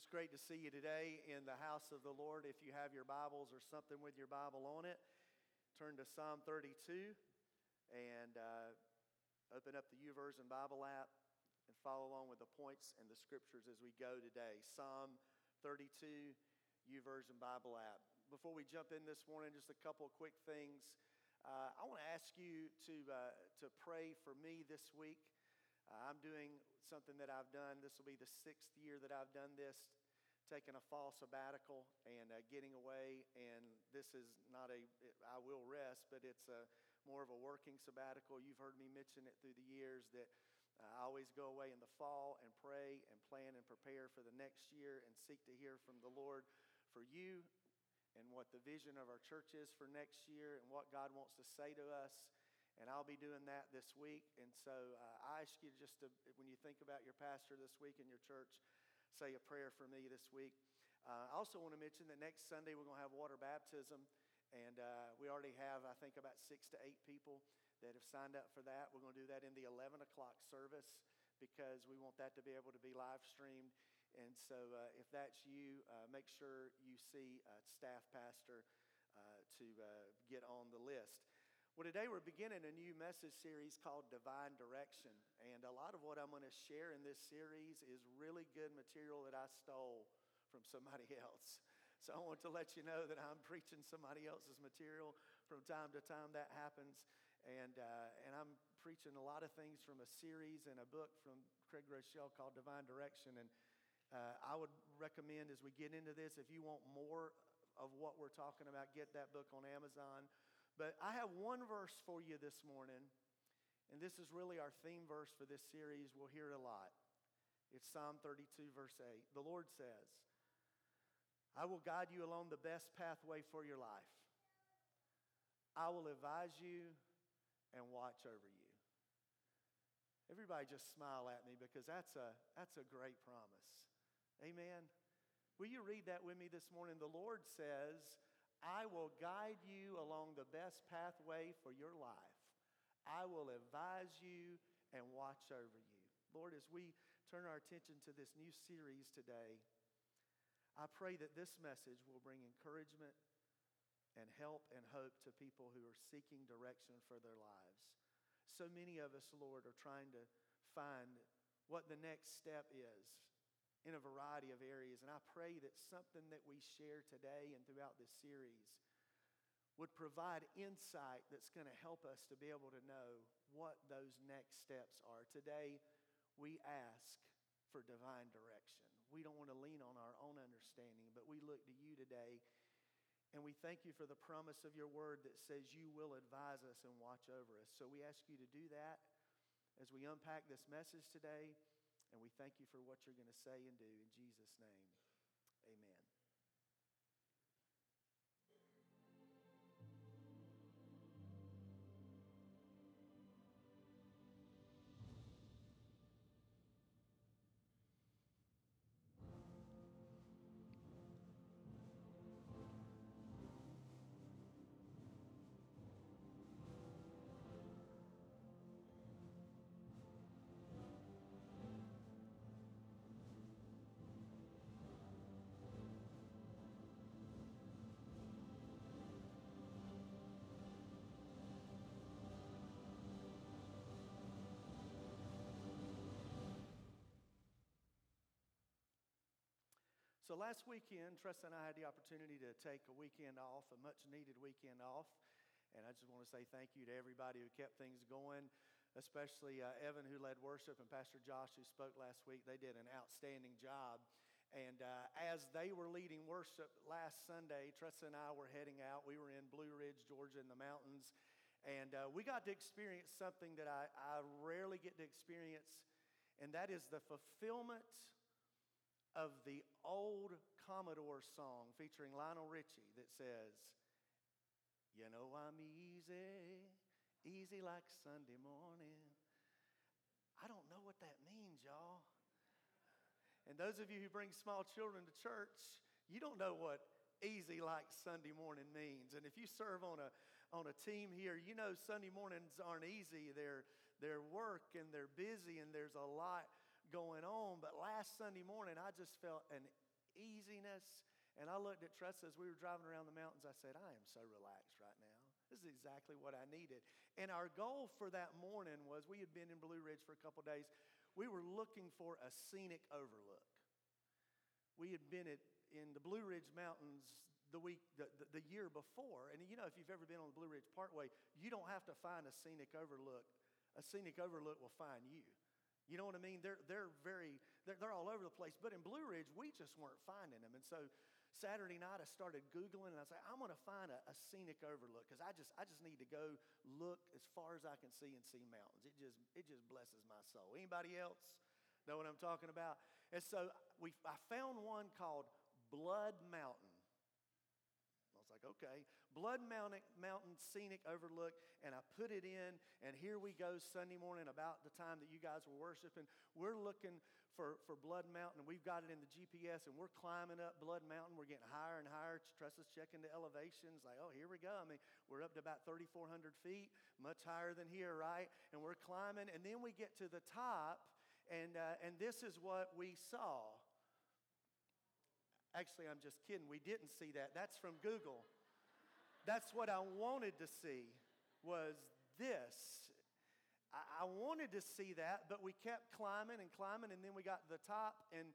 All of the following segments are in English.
It's great to see you today in the house of the Lord. If you have your Bibles or something with your Bible on it, turn to Psalm 32 and open up the YouVersion Bible app and follow along with the points and the scriptures as we go today. Psalm 32, YouVersion Bible app. Before we jump in this morning, just a couple of quick things. I want to ask you to pray for me this week. I'm doing something that I've done. This will be the 6th year that I've done this, taking a fall sabbatical and getting away. And this is not I will rest, but it's more of a working sabbatical. You've heard me mention it through the years that I always go away in the fall and pray and plan and prepare for the next year and seek to hear from the Lord for you and what the vision of our church is for next year and what God wants to say to us. And I'll be doing that this week. And so I ask you just to, when you think about your pastor this week in your church, say a prayer for me this week. I also want to mention that next Sunday we're going to have water baptism. And we already have, I think, about 6 to 8 people that have signed up for that. We're going to do that in the 11 o'clock service because we want that to be able to be live streamed. And so if that's you, make sure you see a staff pastor to get on the list. Well, today we're beginning a new message series called Divine Direction, and a lot of what I'm going to share in this series is really good material that I stole from somebody else. So I want to let you know that I'm preaching somebody else's material from time to time. That happens, and I'm preaching a lot of things from a series and a book from Craig Groeschel called Divine Direction, and I would recommend as we get into this, if you want more of what we're talking about, get that book on Amazon. But I have one verse for you this morning, and this is really our theme verse for this series. We'll hear it a lot. It's Psalm 32, verse 8. The Lord says, I will guide you along the best pathway for your life. I will advise you and watch over you. Everybody just smile at me because that's a great promise. Amen. Will you read that with me this morning? The Lord says, I will guide you along the best pathway for your life. I will advise you and watch over you. Lord, as we turn our attention to this new series today, I pray that this message will bring encouragement and help and hope to people who are seeking direction for their lives. So many of us, Lord, are trying to find what the next step is in a variety of areas. And I pray that something that we share today and throughout this series would provide insight that's going to help us to be able to know what those next steps are. Today, we ask for divine direction. We don't want to lean on our own understanding, but we look to you today, and we thank you for the promise of your word that says you will advise us and watch over us. So we ask you to do that as we unpack this message today. And we thank you for what you're going to say and do in Jesus' name. Amen. So last weekend, Tressa and I had the opportunity to take a weekend off, a much-needed weekend off, and I just want to say thank you to everybody who kept things going, especially Evan, who led worship, and Pastor Josh, who spoke last week. They did an outstanding job, and as they were leading worship last Sunday, Tressa and I were heading out. We were in Blue Ridge, Georgia, in the mountains, and we got to experience something that I rarely get to experience, and that is the fulfillment of the old Commodores song featuring Lionel Richie that says, you know I'm easy, easy like Sunday morning. I don't know what that means, y'all. And those of you who bring small children to church, you don't know what easy like Sunday morning means. And if you serve on a team here, you know Sunday mornings aren't easy. They're work and they're busy and there's a lot going on, but last Sunday morning I just felt an easiness. And I looked at Tressa as we were driving around the mountains. I said, I am so relaxed right now. This is exactly what I needed. And our goal for that morning was, we had been in Blue Ridge for a couple days. We were looking for a scenic overlook. We had been in the Blue Ridge Mountains the year before. And you know, if you've ever been on the Blue Ridge Parkway, you don't have to find a scenic overlook. A scenic overlook will find you. You know what I mean? They're all over the place. But in Blue Ridge, we just weren't finding them. And so Saturday night, I started Googling, and I said, I'm going to find a scenic overlook, because I just need to go look as far as I can see and see mountains. It just blesses my soul. Anybody else know what I'm talking about? And so I found one called Blood Mountain. I was like, okay, Blood Mountain Scenic Overlook, and I put it in, and here we go Sunday morning about the time that you guys were worshiping. We're looking for Blood Mountain, and we've got it in the GPS, and we're climbing up Blood Mountain. We're getting higher and higher. Tressa's checking the elevations, like, oh, here we go. I mean, we're up to about 3,400 feet, much higher than here, right? And we're climbing, and then we get to the top, and this is what we saw. Actually, I'm just kidding. We didn't see that. That's from Google. That's what I wanted to see, was this. I wanted to see that, but we kept climbing, and then we got to the top, and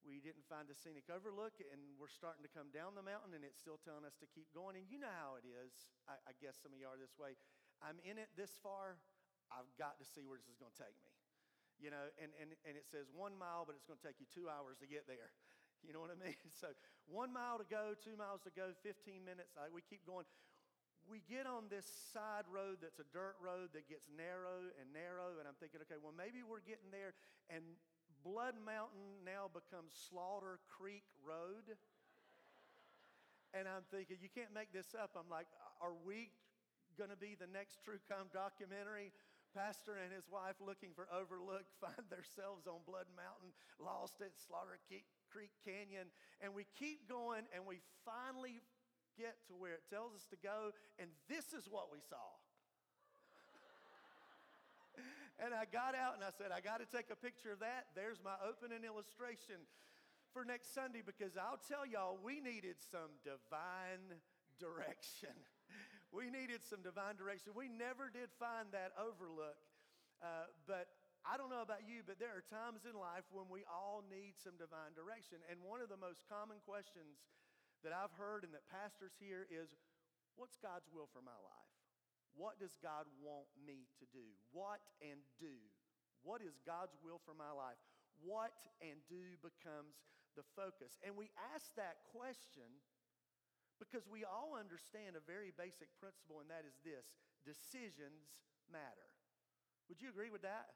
we didn't find a scenic overlook, and we're starting to come down the mountain, and it's still telling us to keep going. And you know how it is. I guess some of you are this way. I'm in it this far. I've got to see where this is going to take me. You know, and it says 1 mile, but it's going to take you 2 hours to get there. You know what I mean? So 1 mile to go, 2 miles to go, 15 minutes. We keep going. We get on this side road that's a dirt road that gets narrow and narrow. And I'm thinking, okay, well, maybe we're getting there. And Blood Mountain now becomes Slaughter Creek Road. And I'm thinking, you can't make this up. I'm like, are we going to be the next True Crime documentary? Pastor and his wife looking for overlook find themselves on Blood Mountain, lost at Slaughter Creek Canyon, and we keep going, and we finally get to where it tells us to go, and this is what we saw. And I got out, and I said, I got to take a picture of that. There's my opening illustration for next Sunday, because I'll tell y'all, we needed some divine direction. We needed some divine direction. We never did find that overlook, but I don't know about you, but there are times in life when we all need some divine direction. And one of the most common questions that I've heard and that pastors hear is, what's God's will for my life? What does God want me to do? What and do? What is God's will for my life? What and do becomes the focus. And we ask that question because we all understand a very basic principle, and that is this: decisions matter. Would you agree with that?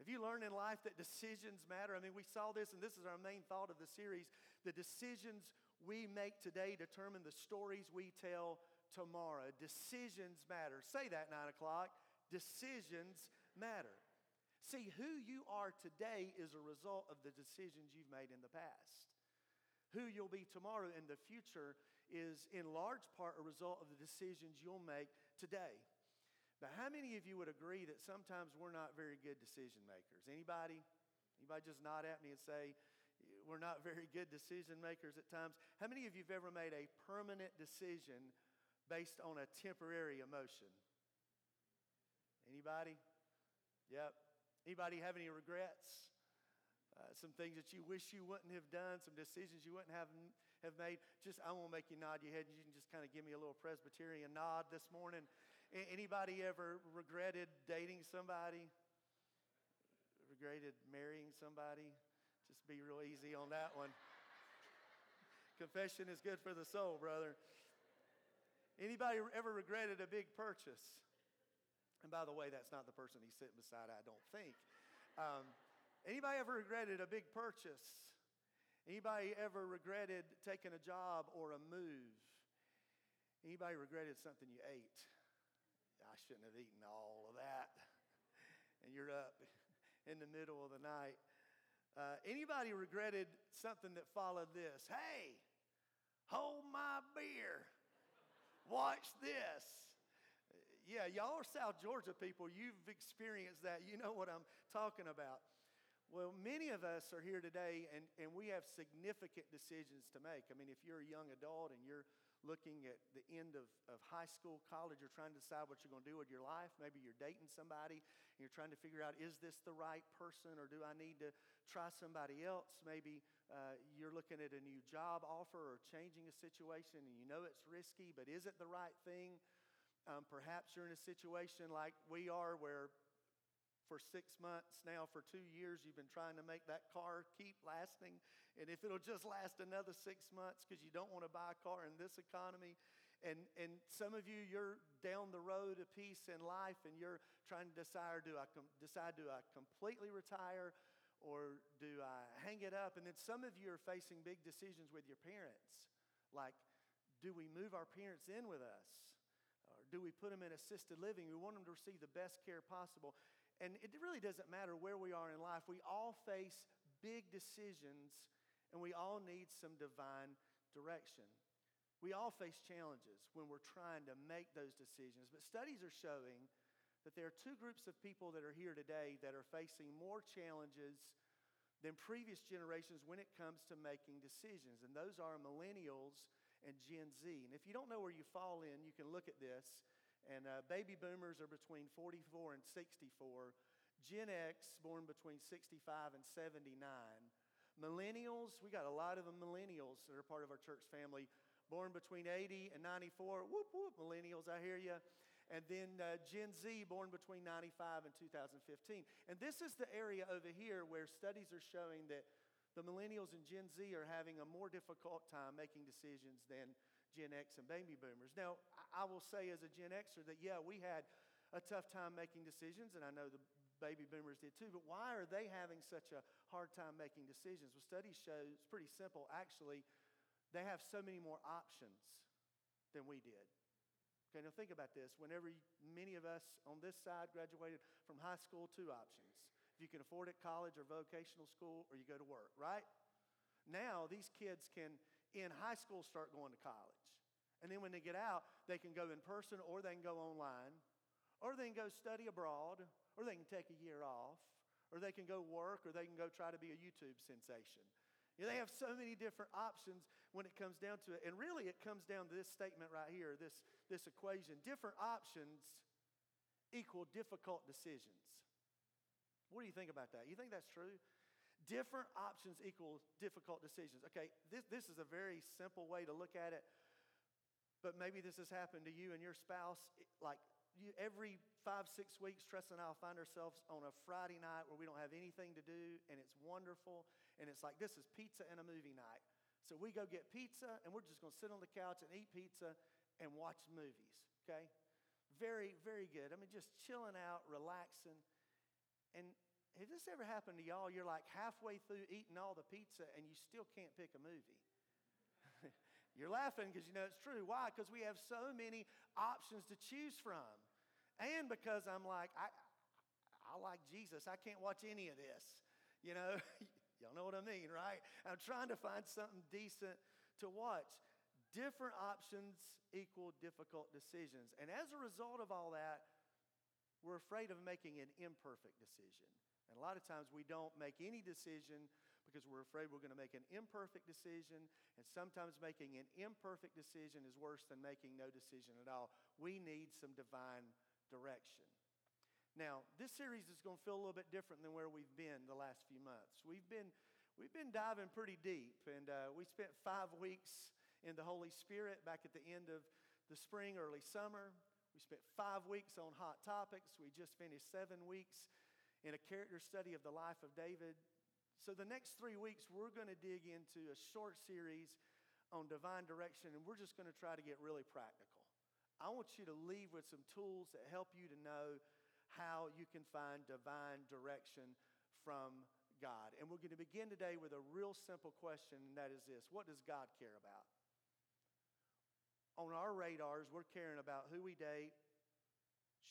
Have you learned in life that decisions matter? I mean, we saw this, and this is our main thought of the series. The decisions we make today determine the stories we tell tomorrow. Decisions matter. Say that, 9 o'clock. Decisions matter. See, who you are today is a result of the decisions you've made in the past. Who you'll be tomorrow in the future is in large part a result of the decisions you'll make today. But how many of you would agree that sometimes we're not very good decision makers? Anybody? Anybody just nod at me and say, we're not very good decision makers at times? How many of you have ever made a permanent decision based on a temporary emotion? Anybody? Yep. Anybody have any regrets? Some things that you wish you wouldn't have done, some decisions you wouldn't have made. Just, I won't make you nod your head. You can just kind of give me a little Presbyterian nod this morning. Anybody ever regretted dating somebody? Regretted marrying somebody? Just be real easy on that one. Confession is good for the soul, brother. Anybody ever regretted a big purchase? And by the way, that's not the person he's sitting beside, I don't think. Anybody ever regretted a big purchase? Anybody ever regretted taking a job or a move? Anybody regretted something you ate? I shouldn't have eaten all of that. And you're up in the middle of the night. Anybody regretted something that followed this? Hey, hold my beer. Watch this. Yeah, y'all are South Georgia people. You've experienced that. You know what I'm talking about. Well, many of us are here today, and we have significant decisions to make. I mean, if you're a young adult and you're looking at the end of high school, college, you're trying to decide what you're going to do with your life. Maybe you're dating somebody, and you're trying to figure out, is this the right person, or do I need to try somebody else? Maybe you're looking at a new job offer or changing a situation, and you know it's risky, but is it the right thing? Perhaps you're in a situation like we are where, for 6 months now, for 2 years, you've been trying to make that car keep lasting. And if it'll just last another 6 months, because you don't want to buy a car in this economy. And some of you, you're down the road a piece in life, and you're trying to decide, do I completely retire, or do I hang it up? And then some of you are facing big decisions with your parents. Like, do we move our parents in with us? Or do we put them in assisted living? We want them to receive the best care possible. And it really doesn't matter where we are in life. We all face big decisions, and we all need some divine direction. We all face challenges when we're trying to make those decisions. But studies are showing that there are two groups of people that are here today that are facing more challenges than previous generations when it comes to making decisions. And those are millennials and Gen Z. And if you don't know where you fall in, you can look at this. And baby boomers are between 44 and 64. Gen X, born between 65 and 79. Millennials, we got a lot of the millennials that are part of our church family, born between 80 and 94. Whoop, whoop, millennials, I hear you. And then Gen Z, born between 95 and 2015. And this is the area over here where studies are showing that the millennials and Gen Z are having a more difficult time making decisions than Gen X and baby boomers. Now, I will say as a Gen Xer that, yeah, we had a tough time making decisions, and I know the baby boomers did too, but why are they having such a hard time making decisions? Well, studies show it's pretty simple. Actually, they have so many more options than we did. Okay, now think about this. Whenever many of us on this side graduated from high school, two options. If you can afford it, college or vocational school, or you go to work, right? Now, these kids can, in high school, start going to college. And then when they get out, they can go in person, or they can go online, or they can go study abroad, or they can take a year off, or they can go work, or they can go try to be a YouTube sensation. You know, they have so many different options when it comes down to it. And really, it comes down to this statement right here, this equation. Different options equal difficult decisions. What do you think about that? You think that's true? Different options equal difficult decisions. Okay, this is a very simple way to look at it, but maybe this has happened to you and your spouse. Like, every 5-6 weeks, Tressa and I find ourselves on a Friday night where we don't have anything to do, and it's wonderful, and it's like, this is pizza and a movie night. So we go get pizza, and we're just going to sit on the couch and eat pizza and watch movies, okay? Very, very good. I mean, just chilling out, relaxing, and if this ever happened to y'all, you're like halfway through eating all the pizza and you still can't pick a movie. You're laughing because you know it's true. Why? Because we have so many options to choose from. And because I'm like, I like Jesus. I can't watch any of this. You know, y'all know what I mean, right? I'm trying to find something decent to watch. Different options equal difficult decisions. And as a result of all that, we're afraid of making an imperfect decision. And a lot of times we don't make any decision because we're afraid we're going to make an imperfect decision. And sometimes making an imperfect decision is worse than making no decision at all. We need some divine direction. Now, this series is going to feel a little bit different than where we've been the last few months. We've been diving pretty deep, and we spent 5 weeks in the Holy Spirit back at the end of the spring, early summer. We spent 5 weeks on hot topics. We just finished 7 weeks in a character study of the life of David. So the next 3 weeks, we're going to dig into a short series on divine direction, and we're just going to try to get really practical. I want you to leave with some tools that help you to know how you can find divine direction from God. And we're going to begin today with a real simple question, and that is this: what does God care about? On our radars, we're caring about who we date,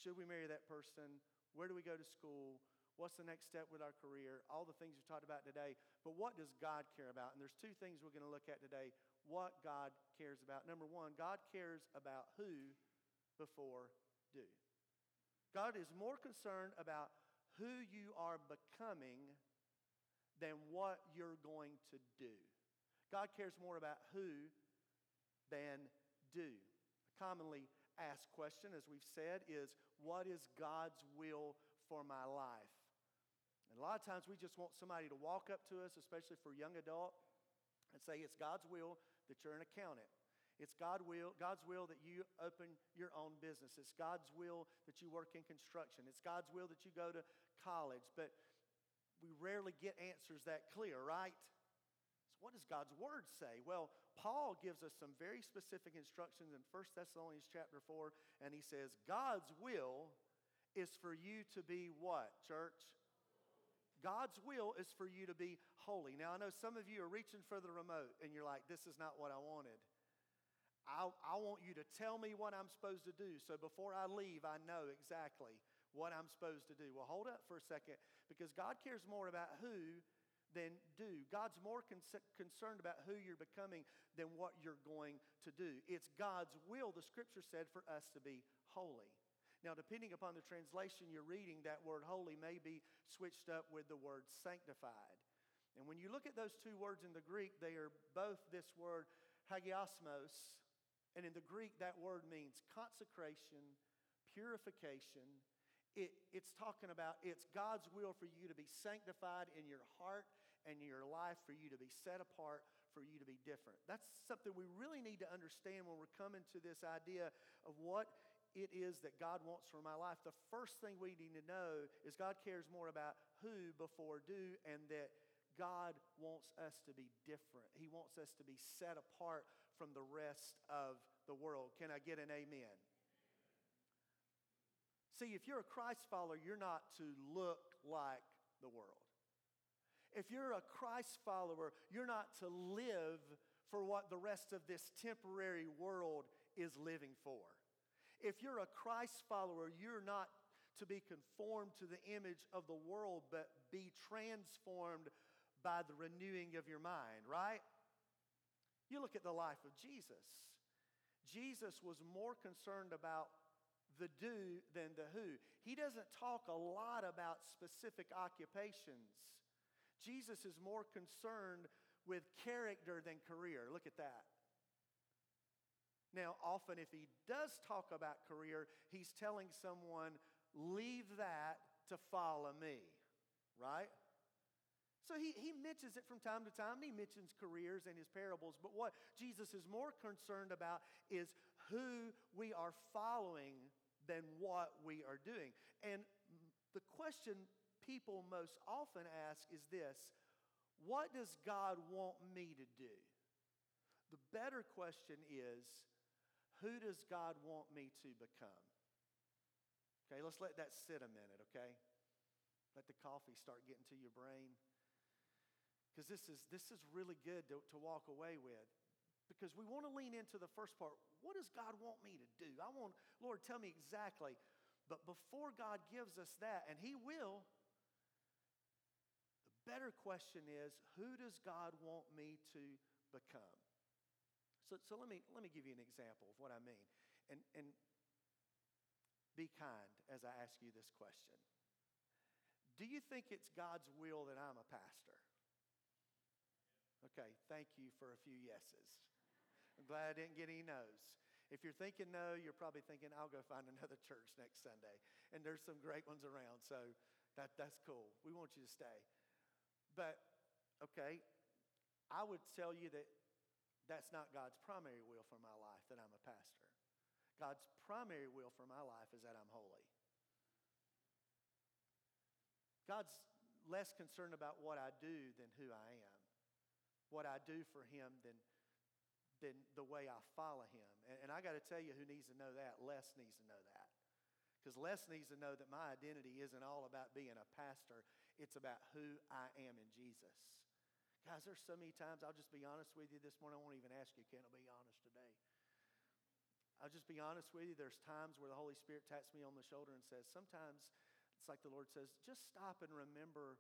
should we marry that person, where do we go to school, what's the next step with our career, all the things we've talked about today. But what does God care about? And there's two things we're going to look at today, what God cares about. Number one, God cares about who before do. God is more concerned about who you are becoming than what you're going to do. God cares more about who than do. A commonly asked question, as we've said, is what is God's will for my life? And a lot of times we just want somebody to walk up to us, especially for young adult, and say it's God's will that you're an accountant. It's God's will that you open your own business. It's God's will that you work in construction. It's God's will that you go to college. But we rarely get answers that clear, right? So what does God's word say? Well, Paul gives us some very specific instructions in 1 Thessalonians chapter 4, and he says, God's will is for you to be what, church? God's will is for you to be holy. Now, I know some of you are reaching for the remote, and you're like, this is not what I wanted. I want you to tell me what I'm supposed to do, so before I leave, I know exactly what I'm supposed to do. Well, hold up for a second, because God cares more about who than do. God's more concerned about who you're becoming than what you're going to do. It's God's will, the scripture said, for us to be holy. Now, depending upon the translation you're reading, that word holy may be switched up with the word sanctified. And when you look at those two words in the Greek, they are both this word hagiosmos. And in the Greek, that word means consecration, purification. It's talking about it's God's will for you to be sanctified in your heart and your life, for you to be set apart, for you to be different. That's something we really need to understand when we're coming to this idea of what it is that God wants for my life. The first thing we need to know is God cares more about who before do, and that God wants us to be different. He wants us to be set apart from the rest of the world. Can I get an amen? See, if you're a Christ follower, you're not to look like the world. If you're a Christ follower, you're not to live for what the rest of this temporary world is living for. If you're a Christ follower, you're not to be conformed to the image of the world, but be transformed by the renewing of your mind, right? You look at the life of Jesus. Jesus was more concerned about the do than the who. He doesn't talk a lot about specific occupations. Jesus is more concerned with character than career. Look at that. Now, often if he does talk about career, he's telling someone, leave that to follow me, right? So he mentions it from time to time. He mentions careers in his parables. But what Jesus is more concerned about is who we are following than what we are doing. And the question people most often ask is this: what does God want me to do? The better question is, who does God want me to become? Okay, let's let that sit a minute, okay? Let the coffee start getting to your brain. Because this is really good to walk away with. Because we want to lean into the first part. What does God want me to do? Lord, tell me exactly. But before God gives us that, and He will, the better question is, who does God want me to become? So let me give you an example of what I mean. And be kind as I ask you this question. Do you think it's God's will that I'm a pastor? Okay, thank you for a few yeses. I'm glad I didn't get any no's. If you're thinking no, you're probably thinking, I'll go find another church next Sunday. And there's some great ones around, so that's cool. We want you to stay. But, okay, I would tell you that that's not God's primary will for my life, that I'm a pastor. God's primary will for my life is that I'm holy. God's less concerned about what I do than who I am. What I do for Him than the way I follow Him. And I got to tell you who needs to know that. Les needs to know that. Because Les needs to know that my identity isn't all about being a pastor. It's about who I am in Jesus. Guys, there's so many times, I'll just be honest with you this morning. I won't even ask you, can I be honest today? I'll just be honest with you. There's times where the Holy Spirit taps me on the shoulder and says, sometimes it's like the Lord says, just stop and remember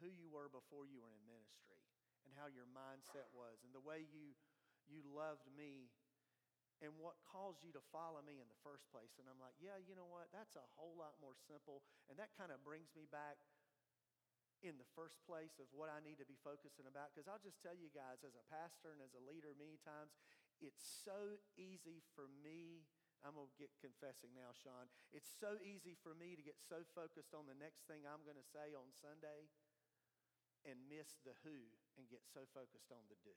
who you were before you were in ministry, and how your mindset was, and the way you loved me, and what caused you to follow me in the first place. And I'm like, yeah, you know what? That's a whole lot more simple. And that kind of brings me back in the first place of what I need to be focusing about. Because I'll just tell you guys, as a pastor and as a leader, many times, it's so easy for me, I'm going to get confessing now, Sean. It's so easy for me to get so focused on the next thing I'm going to say on Sunday and miss the who and get so focused on the do.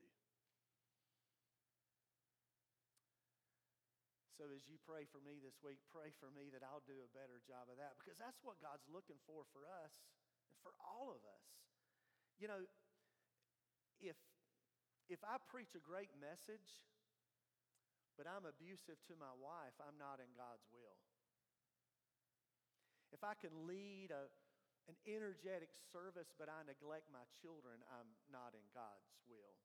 So as you pray for me this week, pray for me that I'll do a better job of that, because that's what God's looking for us and for all of us. You know, if I preach a great message, but I'm abusive to my wife, I'm not in God's will. If I can lead an energetic service, but I neglect my children, I'm not in God's will.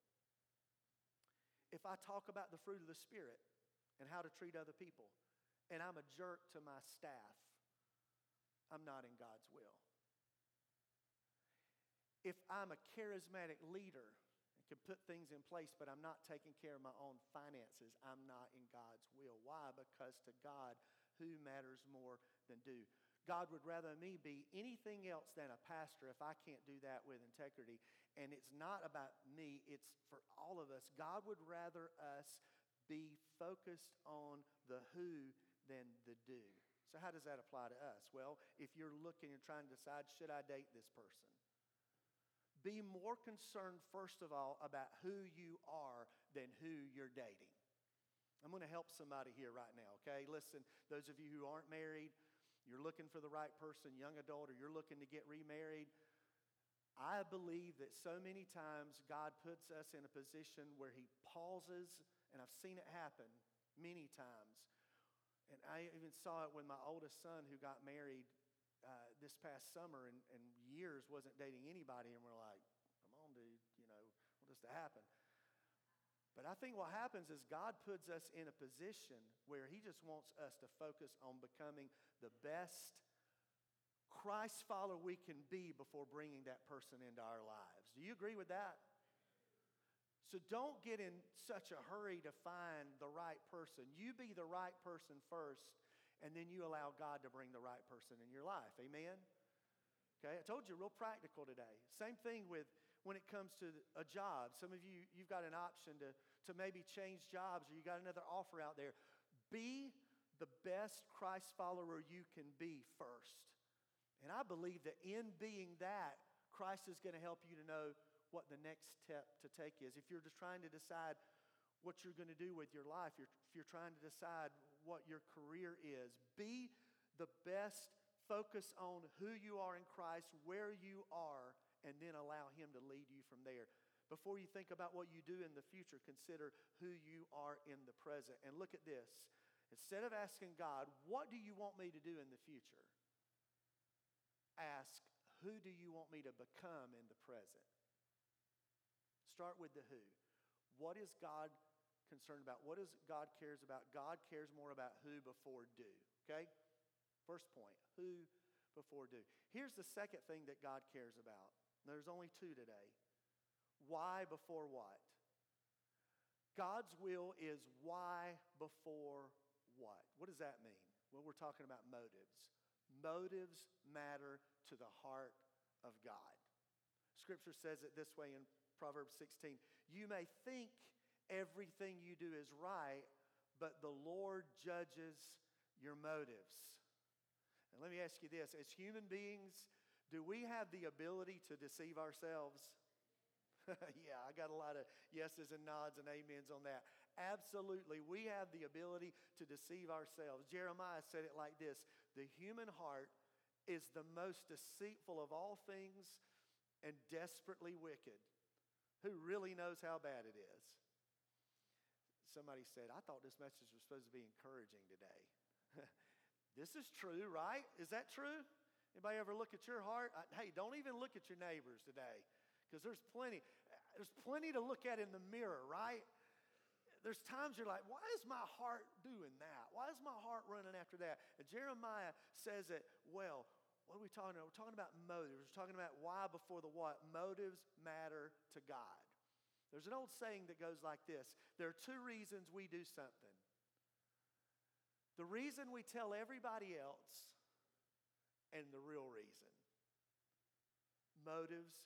If I talk about the fruit of the Spirit and how to treat other people, and I'm a jerk to my staff, I'm not in God's will. If I'm a charismatic leader and can put things in place, but I'm not taking care of my own finances, I'm not in God's will. Why? Because to God, who matters more than do? God would rather me be anything else than a pastor if I can't do that with integrity. And it's not about me, it's for all of us. God would rather us be focused on the who than the do. So how does that apply to us? Well, if you're looking and trying to decide, should I date this person? Be more concerned, first of all, about who you are than who you're dating. I'm going to help somebody here right now, okay? Listen, those of you who aren't married, you're looking for the right person, young adult, or you're looking to get remarried. I believe that so many times God puts us in a position where He pauses. And I've seen it happen many times. And I even saw it with my oldest son who got married this past summer and years wasn't dating anybody. And we're like, come on, dude, you know, what does that happen? But I think what happens is God puts us in a position where He just wants us to focus on becoming the best Christ follower we can be before bringing that person into our lives. Do you agree with that? So don't get in such a hurry to find the right person. You be the right person first, and then you allow God to bring the right person in your life. Amen? Okay, I told you, real practical today. Same thing with when it comes to a job. Some of you, you've got an option to maybe change jobs, or you got another offer out there. Be the best Christ follower you can be first. And I believe that in being that, Christ is going to help you to know what the next step to take is. If you're just trying to decide what you're going to do with your life, if you're trying to decide what your career is, be the best, focus on who you are in Christ, where you are, and then allow Him to lead you from there. Before you think about what you do in the future, consider who you are in the present. And look at this. Instead of asking God, what do you want me to do in the future? Ask, who do you want me to become in the present? Start with the who. What is God concerned about? What is God cares about? God cares more about who before do, okay? First point, who before do. Here's the second thing that God cares about. There's only two today. Why before what? God's will is why before what. What does that mean? Well, we're talking about motives. Motives matter to the heart of God. Scripture says it this way in Proverbs 16, you may think everything you do is right, but the Lord judges your motives. And let me ask you this, as human beings, do we have the ability to deceive ourselves? Yeah, I got a lot of yeses and nods and amens on that. Absolutely, we have the ability to deceive ourselves. Jeremiah said it like this, the human heart is the most deceitful of all things and desperately wicked. Who really knows how bad it is? Somebody said, I thought this message was supposed to be encouraging today. This is true, right? Is that true? Anybody ever look at your heart? Hey, don't even look at your neighbors today, because there's plenty to look at in the mirror, right? There's times you're like, why is my heart doing that? Why is my heart running after that? And Jeremiah says it well. What are we talking about? We're talking about motives. We're talking about why before the what. Motives matter to God. There's an old saying that goes like this. There are two reasons we do something. The reason we tell everybody else and the real reason. motives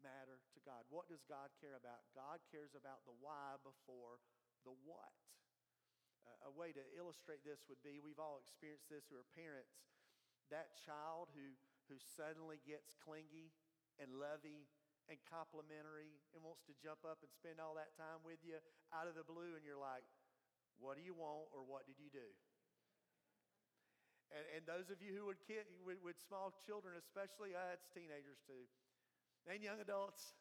matter to God. What does God care about? God cares about the why before the what. A way to illustrate this would be, we've all experienced this who are parents, that child who suddenly gets clingy and lovey and complimentary and wants to jump up and spend all that time with you out of the blue, and you're like, what do you want or what did you do? And those of you who would kid, with small children especially, it's teenagers too, and young adults,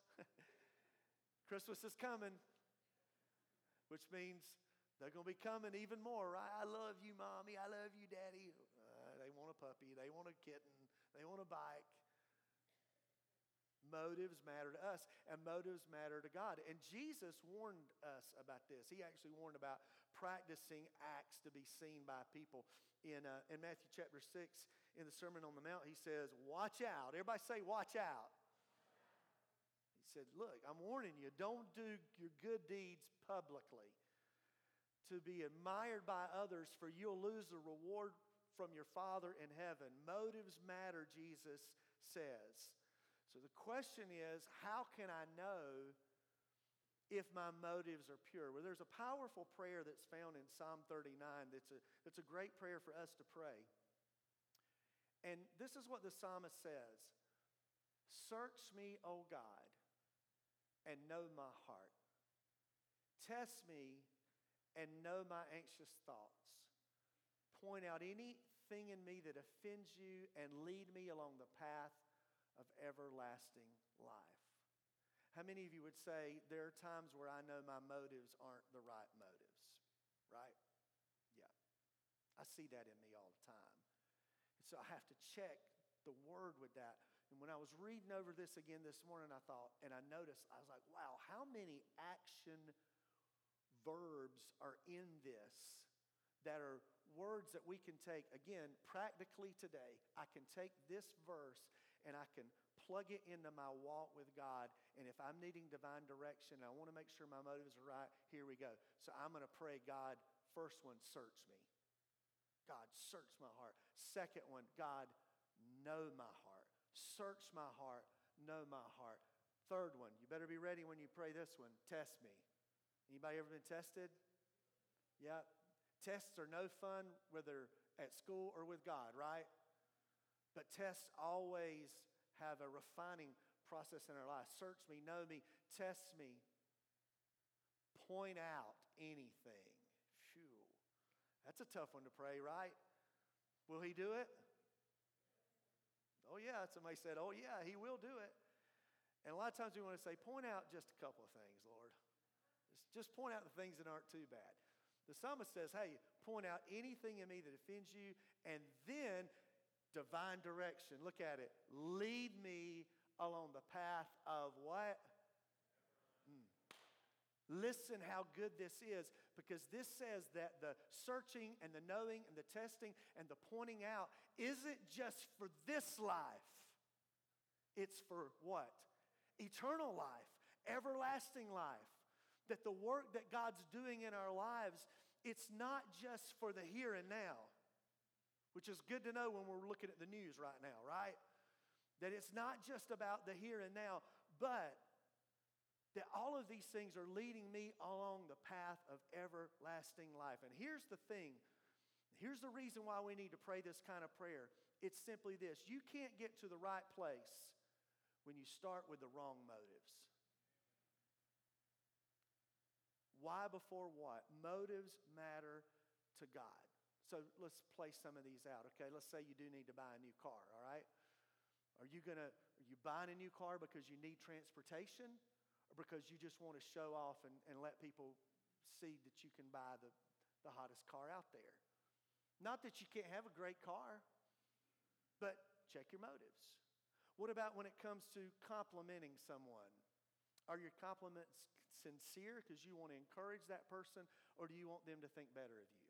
Christmas is coming, which means they're going to be coming even more, right? I love you, Mommy. I love you, Daddy. They want a puppy. They want a kitten. They want a bike. Motives matter to us, and motives matter to God. And Jesus warned us about this. He actually warned about practicing acts to be seen by people. In Matthew chapter 6, in the Sermon on the Mount, he says, watch out. Everybody say, watch out. He said, look, I'm warning you, don't do your good deeds publicly to be admired by others, for you'll lose the reward from your Father in heaven. Motives matter, Jesus says. So the question is, how can I know if my motives are pure? Well, there's a powerful prayer that's found in Psalm 39 that's a great prayer for us to pray. And this is what the psalmist says, search me, O God, and know my heart. Test me and know my anxious thoughts. Point out anything in me that offends you and lead me along the path of everlasting life. How many of you would say, there are times where I know my motives aren't the right motives, right? Yeah. I see that in me all the time. And so I have to check the word with that. And when I was reading over this again this morning, I thought, and I noticed, I was like, wow, how many action verbs are in this that are words that we can take, again, practically today. I can take this verse and I can plug it into my walk with God. And if I'm needing divine direction, and I want to make sure my motives are right, here we go. So I'm going to pray, God, first one, search me. God, search my heart. Second one, God, know my heart. Search my heart, know my heart. Third one, you better be ready when you pray this one, test me. Anybody ever been tested? Yeah. Tests are no fun, whether at school or with God, right? But tests always have a refining process in our life. Search me, know me, test me. Point out anything. Phew. That's a tough one to pray, right? Will he do it? Oh, yeah. Somebody said, oh, yeah, he will do it. And a lot of times we want to say, point out just a couple of things, Lord. Just point out the things that aren't too bad. The psalmist says, hey, point out anything in me that offends you, and then divine direction. Look at it. Lead me along the path of what? Listen how good this is, because this says that the searching and the knowing and the testing and the pointing out isn't just for this life. It's for what? Eternal life, everlasting life. That the work that God's doing in our lives, it's not just for the here and now, which is good to know when we're looking at the news right now, right? That it's not just about the here and now, but that all of these things are leading me along the path of everlasting life. And here's the thing. Here's the reason why we need to pray this kind of prayer. It's simply this. You can't get to the right place when you start with the wrong motives. Why before what? Motives matter to God. So let's play some of these out, okay? Let's say you do need to buy a new car, all right? Are you buying a new car because you need transportation, or because you just want to show off and let people see that you can buy the hottest car out there? Not that you can't have a great car, but check your motives. What about when it comes to complimenting someone? Are your compliments sincere because you want to encourage that person, or do you want them to think better of you?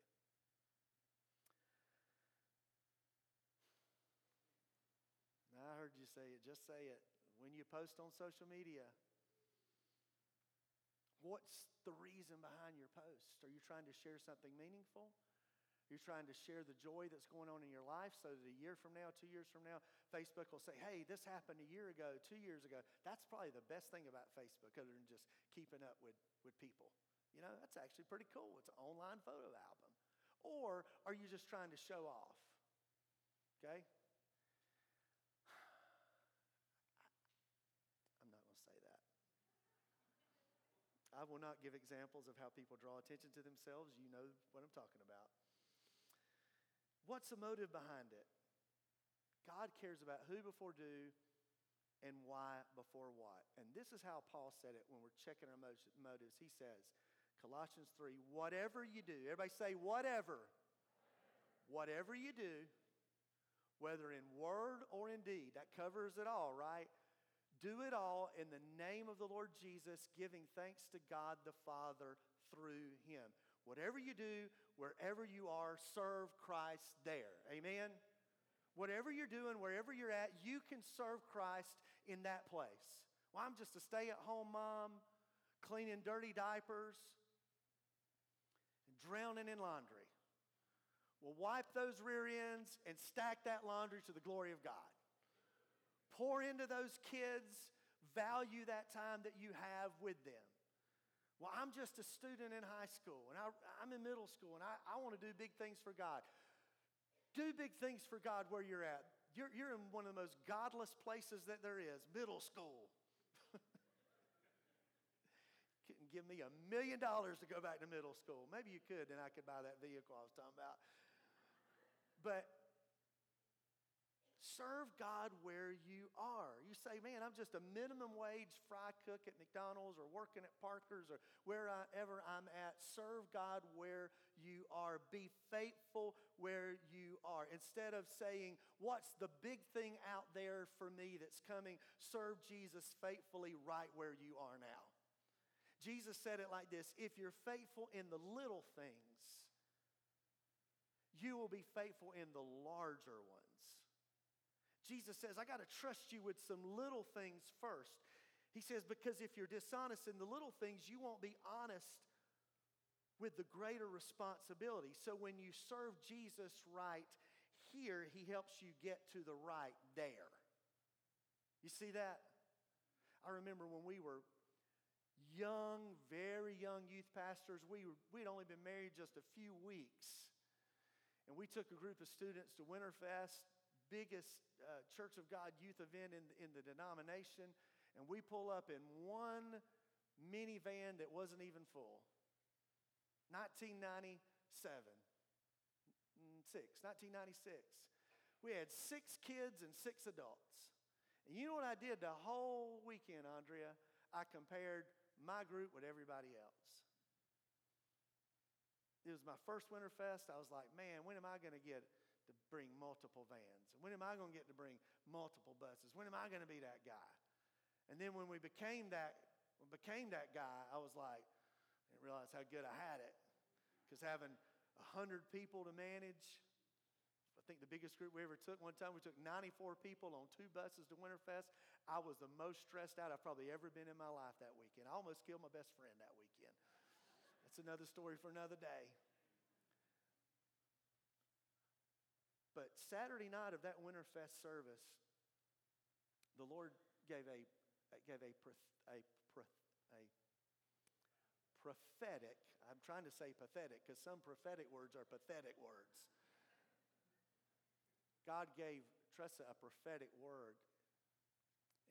Now, I heard you say it. Just say it. When you post on social media, what's the reason behind your post? Are you trying to share something meaningful? You're trying to share the joy that's going on in your life so that a year from now, 2 years from now, Facebook will say, hey, this happened a year ago, 2 years ago. That's probably the best thing about Facebook other than just keeping up with people. You know, that's actually pretty cool. It's an online photo album. Or are you just trying to show off? Okay? I'm not going to say that. I will not give examples of how people draw attention to themselves. You know what I'm talking about. What's the motive behind it? God cares about who before do and why before what. And this is how Paul said it when we're checking our motives. He says, Colossians 3, whatever you do, everybody say whatever. Whatever you do, whether in word or in deed, that covers it all, right? Do it all in the name of the Lord Jesus, giving thanks to God the Father through him. Whatever you do, wherever you are, serve Christ there. Amen? Whatever you're doing, wherever you're at, you can serve Christ in that place. Well, I'm just a stay-at-home mom, cleaning dirty diapers, and drowning in laundry. Well, wipe those rear ends and stack that laundry to the glory of God. Pour into those kids. Value that time that you have with them. Well, I'm just a student in high school, and I'm in middle school, and I want to do big things for God. Do big things for God where you're at. You're in one of the most godless places that there is, middle school. Couldn't give me $1 million to go back to middle school. Maybe you could, and I could buy that vehicle I was talking about. But serve God where you are. You say, man, I'm just a minimum wage fry cook at McDonald's or working at Parker's or wherever I'm at. Serve God where you are. Be faithful where you are. Instead of saying, what's the big thing out there for me that's coming? Serve Jesus faithfully right where you are now. Jesus said it like this, if you're faithful in the little things, you will be faithful in the larger ones. Jesus says, I got to trust you with some little things first. He says, because if you're dishonest in the little things, you won't be honest with the greater responsibility. So when you serve Jesus right here, he helps you get to the right there. You see that? I remember when we were young, very young youth pastors, we'd only been married just a few weeks. And we took a group of students to Winterfest, biggest Church of God youth event in the denomination, and we pull up in one minivan that wasn't even full. 1996. We had 6 kids and 6 adults. And you know what I did the whole weekend, Andrea? I compared my group with everybody else. It was my first Winterfest. I was like, man, when am I going to get to bring multiple vans? When am I going to get to bring multiple buses? When am I going to be that guy? And then when we became that guy, I was like, I didn't realize how good I had it. Because having 100 people to manage, I think the biggest group we ever took, one time we took 94 people on 2 buses to Winterfest. I was the most stressed out I've probably ever been in my life that weekend. I almost killed my best friend that weekend. That's another story for another day. But Saturday night of that Winterfest service, the Lord gave a prophetic, I'm trying to say pathetic because some prophetic words are pathetic words. God gave Tressa a prophetic word,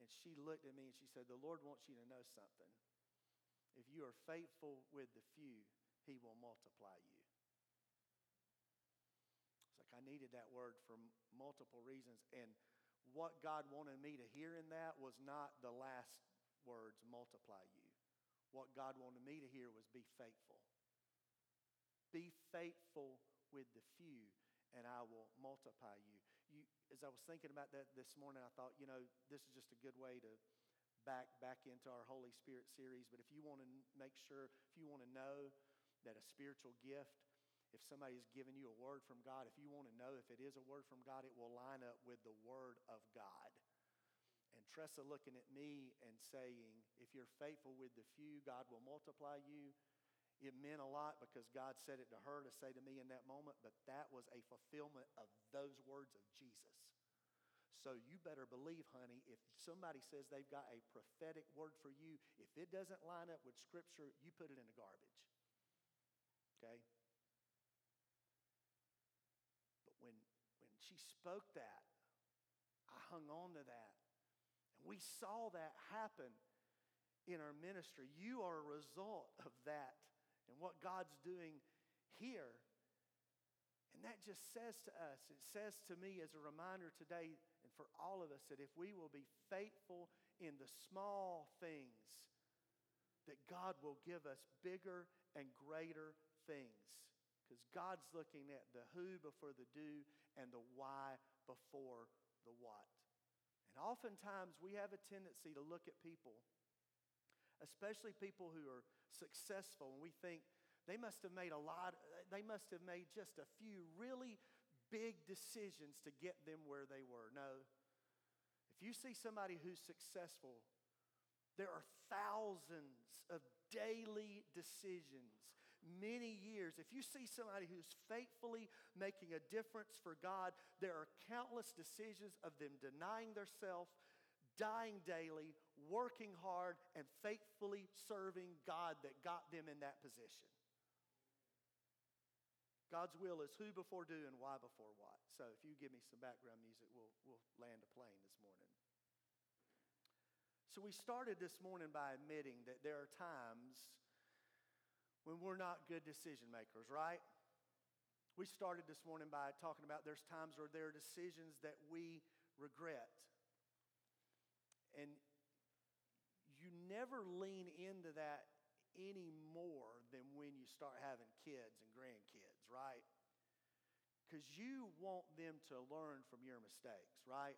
and she looked at me and she said, the Lord wants you to know something. If you are faithful with the few, he will multiply you. It's like I needed that word for multiple reasons. And what God wanted me to hear in that was not the last words, multiply you. What God wanted me to hear was be faithful. Be faithful with the few, and I will multiply you. As I was thinking about that this morning, I thought, this is just a good way to back into our Holy Spirit series. But if you want to make sure, if you want to know that a spiritual gift, if somebody's giving you a word from God, if you want to know if it is a word from God, it will line up with the word of God. And Tressa looking at me and saying, if you're faithful with the few, God will multiply you, It meant a lot because God said it to her to say to me in that moment, but that was a fulfillment of those words of Jesus. So you better believe, honey, if somebody says they've got a prophetic word for you, if it doesn't line up with Scripture, you put it in the garbage. Okay? But when she spoke that, I hung on to that. And we saw that happen in our ministry. You are a result of that and what God's doing here. And that just says to us, it says to me as a reminder today and for all of us that if we will be faithful in the small things, that God will give us bigger and greater things. Because God's looking at the who before the do and the why before the what. And oftentimes we have a tendency to look at people, especially people who are successful, and we think, they must have made just a few really big decisions to get them where they were. No. If you see somebody who's successful, there are thousands of daily decisions, many years. If you see somebody who's faithfully making a difference for God, there are countless decisions of them denying themselves, dying daily, working hard, and faithfully serving God that got them in that position. God's will is who before do and why before what. So if you give me some background music, we'll land a plane this morning. So we started this morning by admitting that there are times when we're not good decision makers, right? We started this morning by talking about there's times where there are decisions that we regret. And you never lean into that any more than when you start having kids and grandkids, right? Because you want them to learn from your mistakes, right?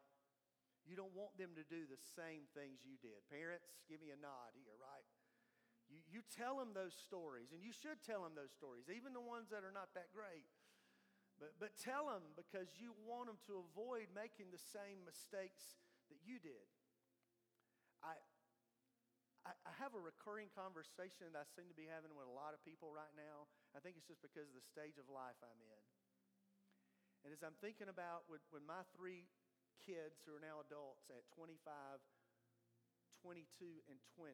You don't want them to do the same things you did. Parents, give me a nod here, right? You tell them those stories, and you should tell them those stories, even the ones that are not that great. But tell them because you want them to avoid making the same mistakes that you did. I have a recurring conversation that I seem to be having with a lot of people right now. I think it's just because of the stage of life I'm in. And as I'm thinking about with my three kids who are now adults at 25, 22, and 20,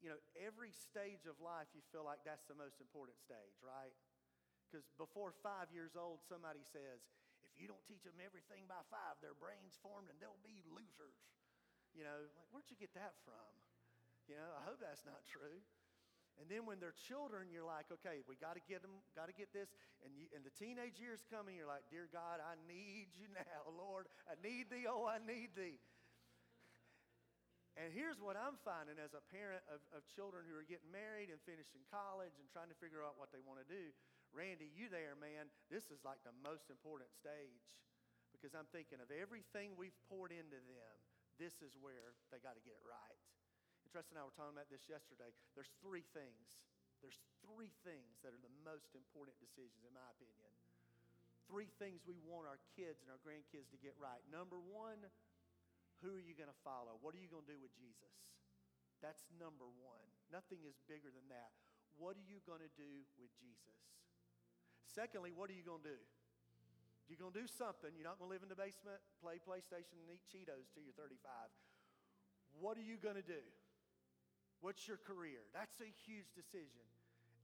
you know, every stage of life you feel like that's the most important stage, right? Because before 5 years old, somebody says, if you don't teach them everything by 5, their brain's formed and they'll be losers. You know, like, where'd you get that from? You know, I hope that's not true. And then when they're children, you're like, okay, we got to get them, got to get this. And the teenage years come, and you're like, dear God, I need you now, Lord. I need thee, oh, I need thee. And here's what I'm finding as a parent of children who are getting married and finishing college and trying to figure out what they want to do. Randy, you there, man, this is like the most important stage because I'm thinking of everything we've poured into them. This is where they got to get it right. And Trust and I were talking about this yesterday. There's three things. There's three things that are the most important decisions, in my opinion. Three things we want our kids and our grandkids to get right. Number one, who are you going to follow? What are you going to do with Jesus? That's number one. Nothing is bigger than that. What are you going to do with Jesus? Secondly, what are you going to do? You're going to do something. You're not going to live in the basement, play PlayStation, and eat Cheetos till you're 35. What are you going to do? What's your career? That's a huge decision.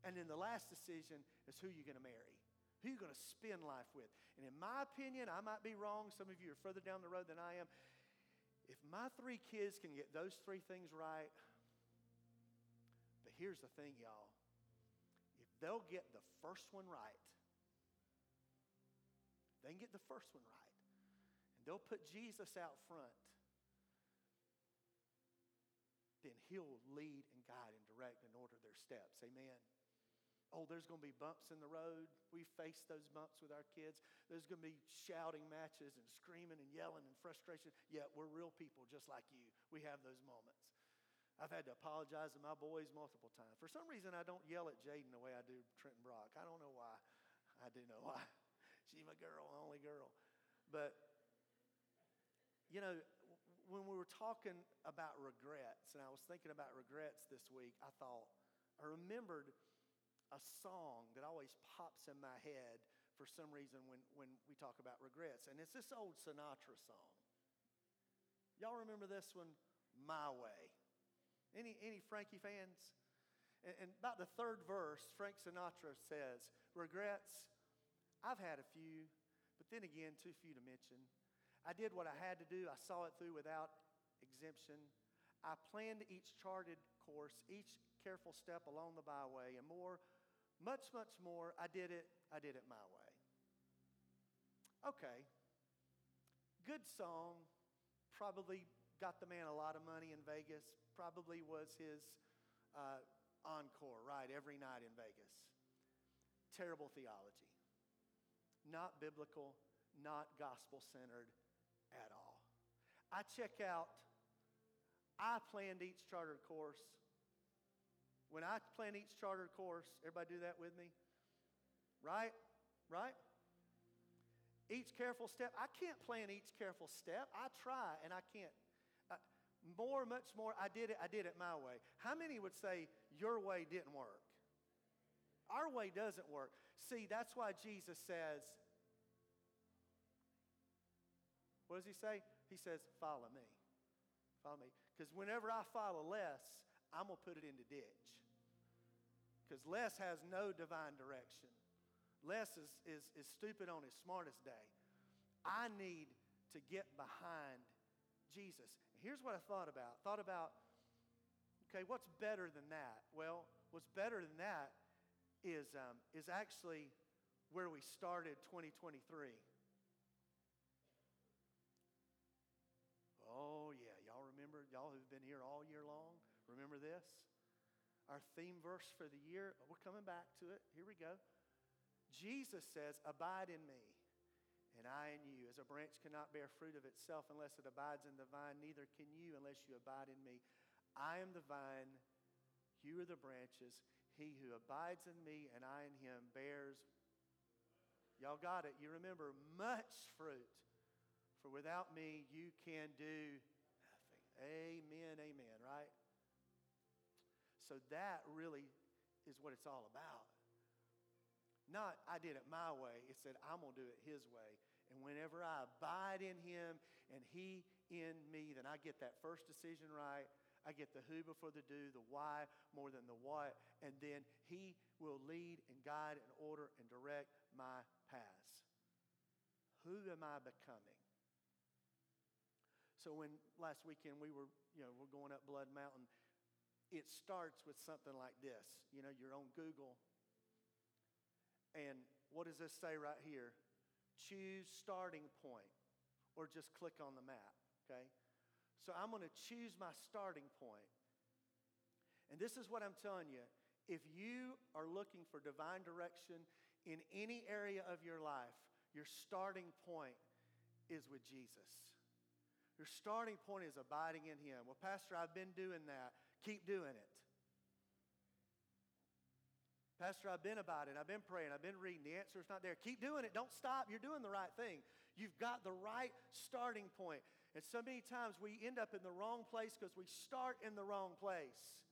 And then the last decision is who you're going to marry. Who you're going to spend life with. And in my opinion, I might be wrong. Some of you are further down the road than I am. If my three kids can get those three things right, but here's the thing, y'all. If they'll get the first one right, they can get the first one right. And they'll put Jesus out front. Then he'll lead and guide and direct and order their steps. Amen. Oh, there's going to be bumps in the road. We face those bumps with our kids. There's going to be shouting matches and screaming and yelling and frustration. Yeah, we're real people just like you. We have those moments. I've had to apologize to my boys multiple times. For some reason, I don't yell at Jaden the way I do Trent and Brock. I don't know why. I do know why. She's my girl, only girl. But, you know, when we were talking about regrets, and I was thinking about regrets this week, I thought, I remembered a song that always pops in my head for some reason when we talk about regrets. And it's this old Sinatra song. Y'all remember this one? My Way. Any Frankie fans? And about the third verse, Frank Sinatra says, "Regrets, I've had a few, but then again, too few to mention. I did what I had to do. I saw it through without exemption. I planned each charted course, each careful step along the byway, and more, much, much more. I did it my way." Okay. Good song. Probably got the man a lot of money in Vegas. Probably was his encore, right, every night in Vegas. Terrible theology. Not biblical, not gospel-centered at all. I check out, I planned each chartered course. When I plan each chartered course, everybody do that with me? Right? Each careful step. I can't plan each careful step. I try and I can't. Much more, I did it my way. How many would say your way didn't work? Our way doesn't work. See, that's why Jesus says, what does he say? He says, follow me. Follow me. Because whenever I follow Les, I'm going to put it in the ditch. Because Les has no divine direction. Les is stupid on his smartest day. I need to get behind Jesus. Here's what I thought about. Okay, what's better than that? Well, what's better than that is actually where we started 2023. Oh, yeah. Y'all remember? Y'all who've been here all year long, remember this? Our theme verse for the year. We're coming back to it. Here we go. Jesus says, "Abide in me, and I in you. As a branch cannot bear fruit of itself unless it abides in the vine, neither can you unless you abide in me. I am the vine, you are the branches. He who abides in me and I in him bears," y'all got it, you remember, "much fruit. For without me you can do nothing." Amen, amen, right? So that really is what it's all about. Not, I did it my way. It said, I'm going to do it his way. And whenever I abide in him and he in me, then I get that first decision right. I get the who before the do, the why more than the what. And then he will lead and guide and order and direct my paths. Who am I becoming? So when last weekend we were, we're going up Blood Mountain, it starts with something like this. You're on Google. And what does this say right here? Choose starting point, or just click on the map, okay? So I'm going to choose my starting point. And this is what I'm telling you. If you are looking for divine direction in any area of your life, your starting point is with Jesus. Your starting point is abiding in him. Well, Pastor, I've been doing that. Keep doing it. Pastor, I've been about it. I've been praying. I've been reading. The answer is not there. Keep doing it. Don't stop. You're doing the right thing. You've got the right starting point. And so many times we end up in the wrong place because we start in the wrong place.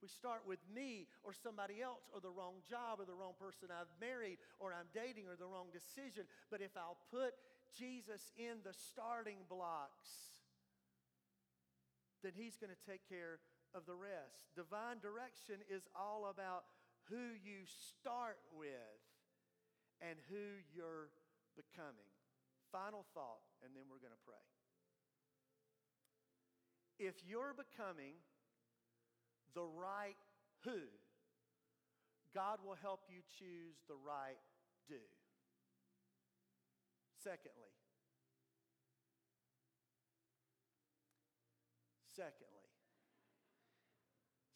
We start with me or somebody else or the wrong job or the wrong person I've married or I'm dating or the wrong decision. But if I'll put Jesus in the starting blocks, then he's going to take care of the rest. Divine direction is all about who you start with and who you're becoming. Final thought, and then we're going to pray. If you're becoming the right who, God will help you choose the right do. Secondly,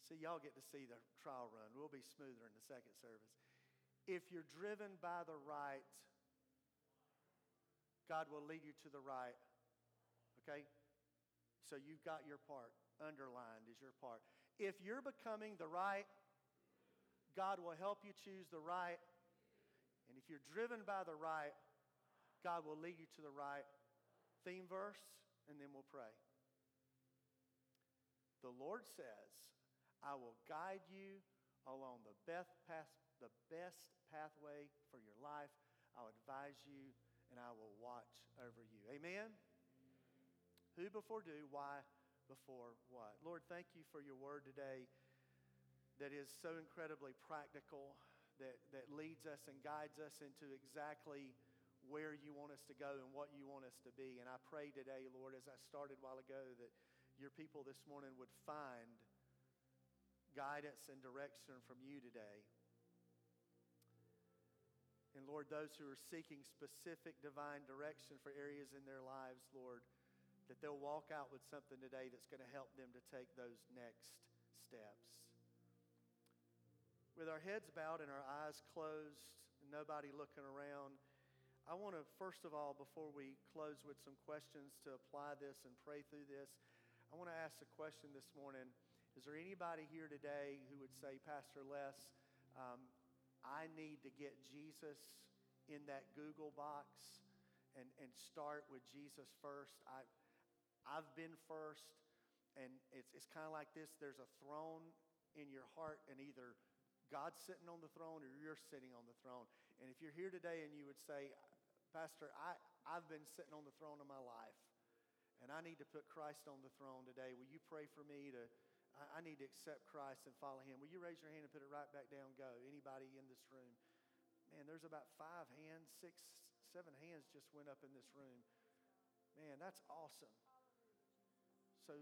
see, y'all get to see the trial run. We'll be smoother in the second service. If you're driven by the right, God will lead you to the right. Okay? So you've got your part. Underlined is your part. If you're becoming the right, God will help you choose the right. And if you're driven by the right, God will lead you to the right. Theme verse, and then we'll pray. The Lord says, I will guide you along the best pathway for your life. I'll advise you and I will watch over you. Amen? Who before do, why before what? Lord, thank you for your word today that is so incredibly practical, that leads us and guides us into exactly where you want us to go and what you want us to be. And I pray today, Lord, as I started a while ago, that your people this morning would find guidance and direction from you today. And Lord, those who are seeking specific divine direction for areas in their lives, Lord, that they'll walk out with something today that's going to help them to take those next steps. With our heads bowed and our eyes closed, and nobody looking around, I want to, first of all, before we close with some questions to apply this and pray through this, I want to ask a question this morning. Is there anybody here today who would say, Pastor Les, I need to get Jesus in that Google box and start with Jesus first. I've been first, and it's kind of like this. There's a throne in your heart, and either God's sitting on the throne or you're sitting on the throne. And if you're here today and you would say, Pastor, I've been sitting on the throne of my life, and I need to put Christ on the throne today. Will you pray for me to... I need to accept Christ and follow him. Will you raise your hand and put it right back down? Go. Anybody in this room? Man, there's about 5 hands, 6, 7 hands just went up in this room. Man, that's awesome. So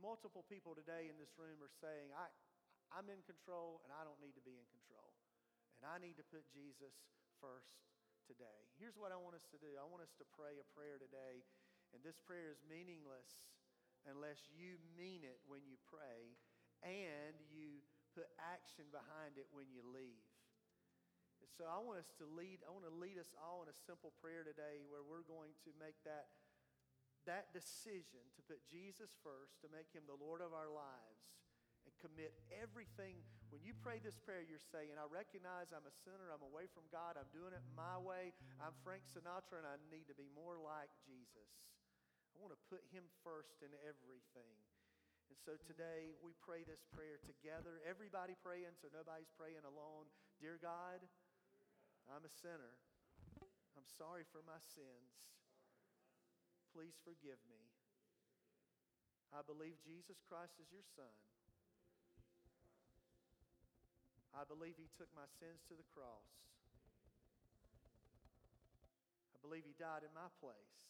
multiple people today in this room are saying, I'm in control and I don't need to be in control. And I need to put Jesus first today. Here's what I want us to do. I want us to pray a prayer today. And this prayer is meaningless unless you mean it when you pray and you put action behind it when you leave. And so I want to lead us all in a simple prayer today where we're going to make that decision to put Jesus first, to make him the Lord of our lives and commit everything. When you pray this prayer, you're saying, I recognize I'm a sinner, I'm away from God, I'm doing it my way, I'm Frank Sinatra and I need to be more like Jesus. I want to put him first in everything. And so today we pray this prayer together. Everybody praying, so nobody's praying alone. Dear God, I'm a sinner. I'm sorry for my sins. Please forgive me. I believe Jesus Christ is your son. I believe he took my sins to the cross. I believe he died in my place.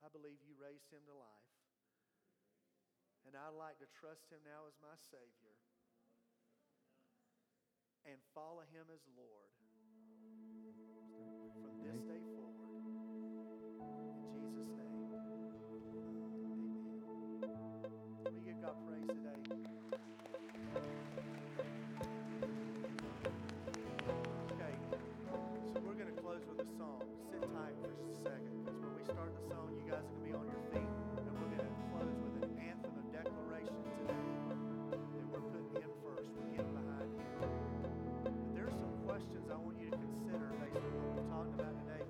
I believe you raised him to life. And I'd like to trust him now as my Savior and follow him as Lord from this day forward. In Jesus' name, amen. We give God praise today. Okay. We're going to close with a song. Sit tight for just a second, because when we start the song, you guys are going to be on your feet, and we're going to close with an anthem of declaration today that we're putting him first, with him behind him. But there are some questions I want you to consider based on what we're talking about today.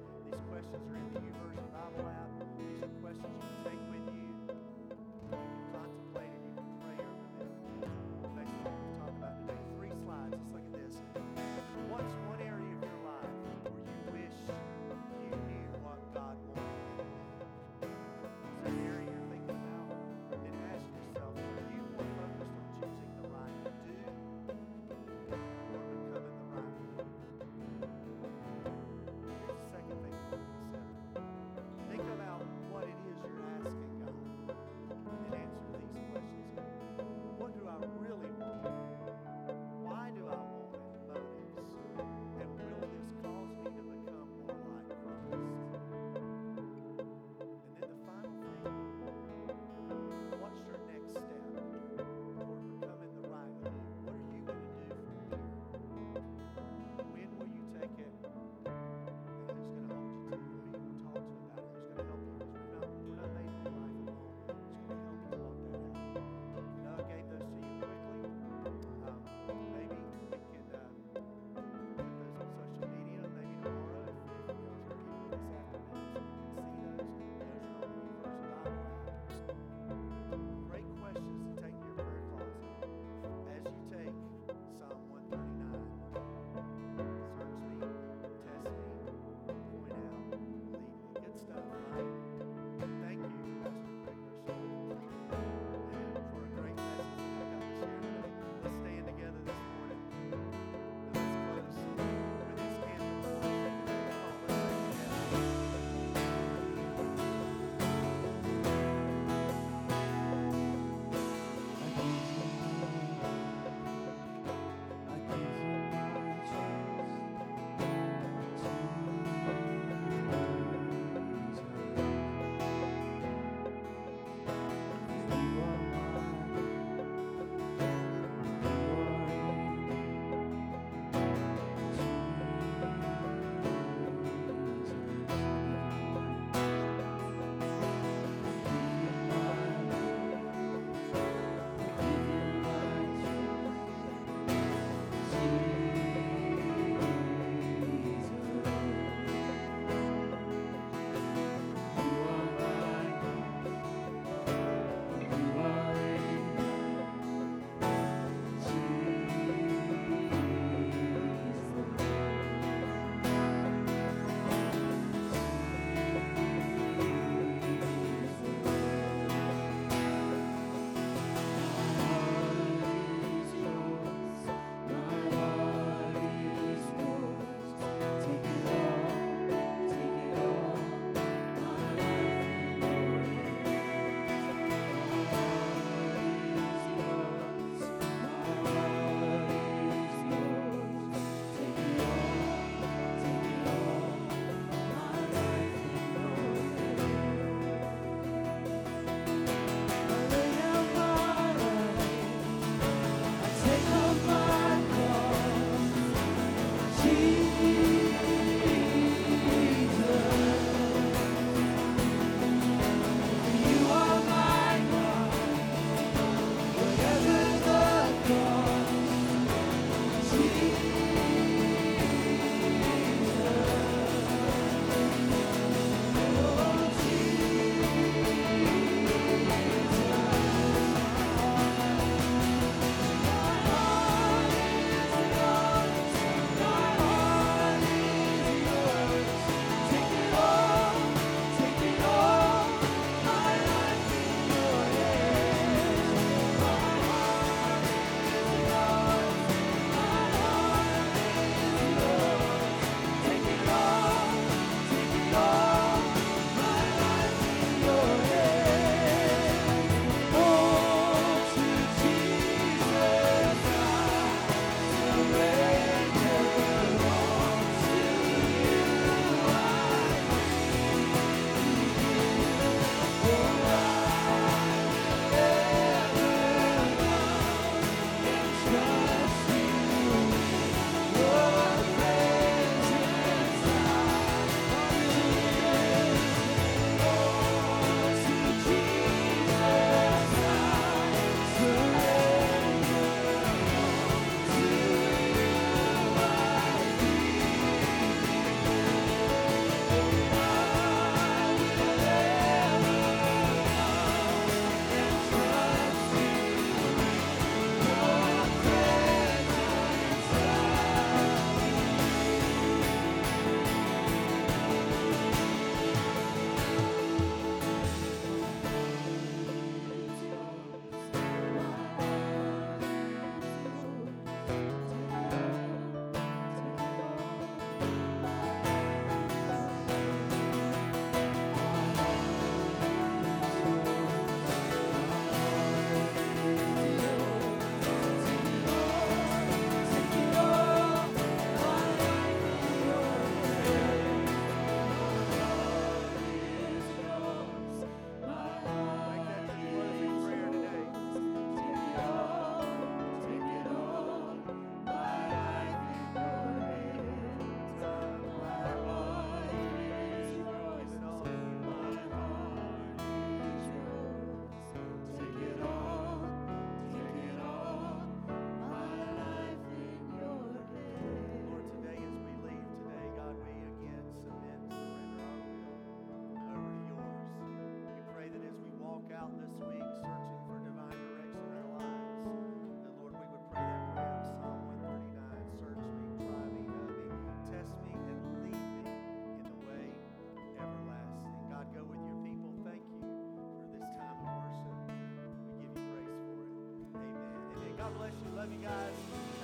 God bless you. Love you guys.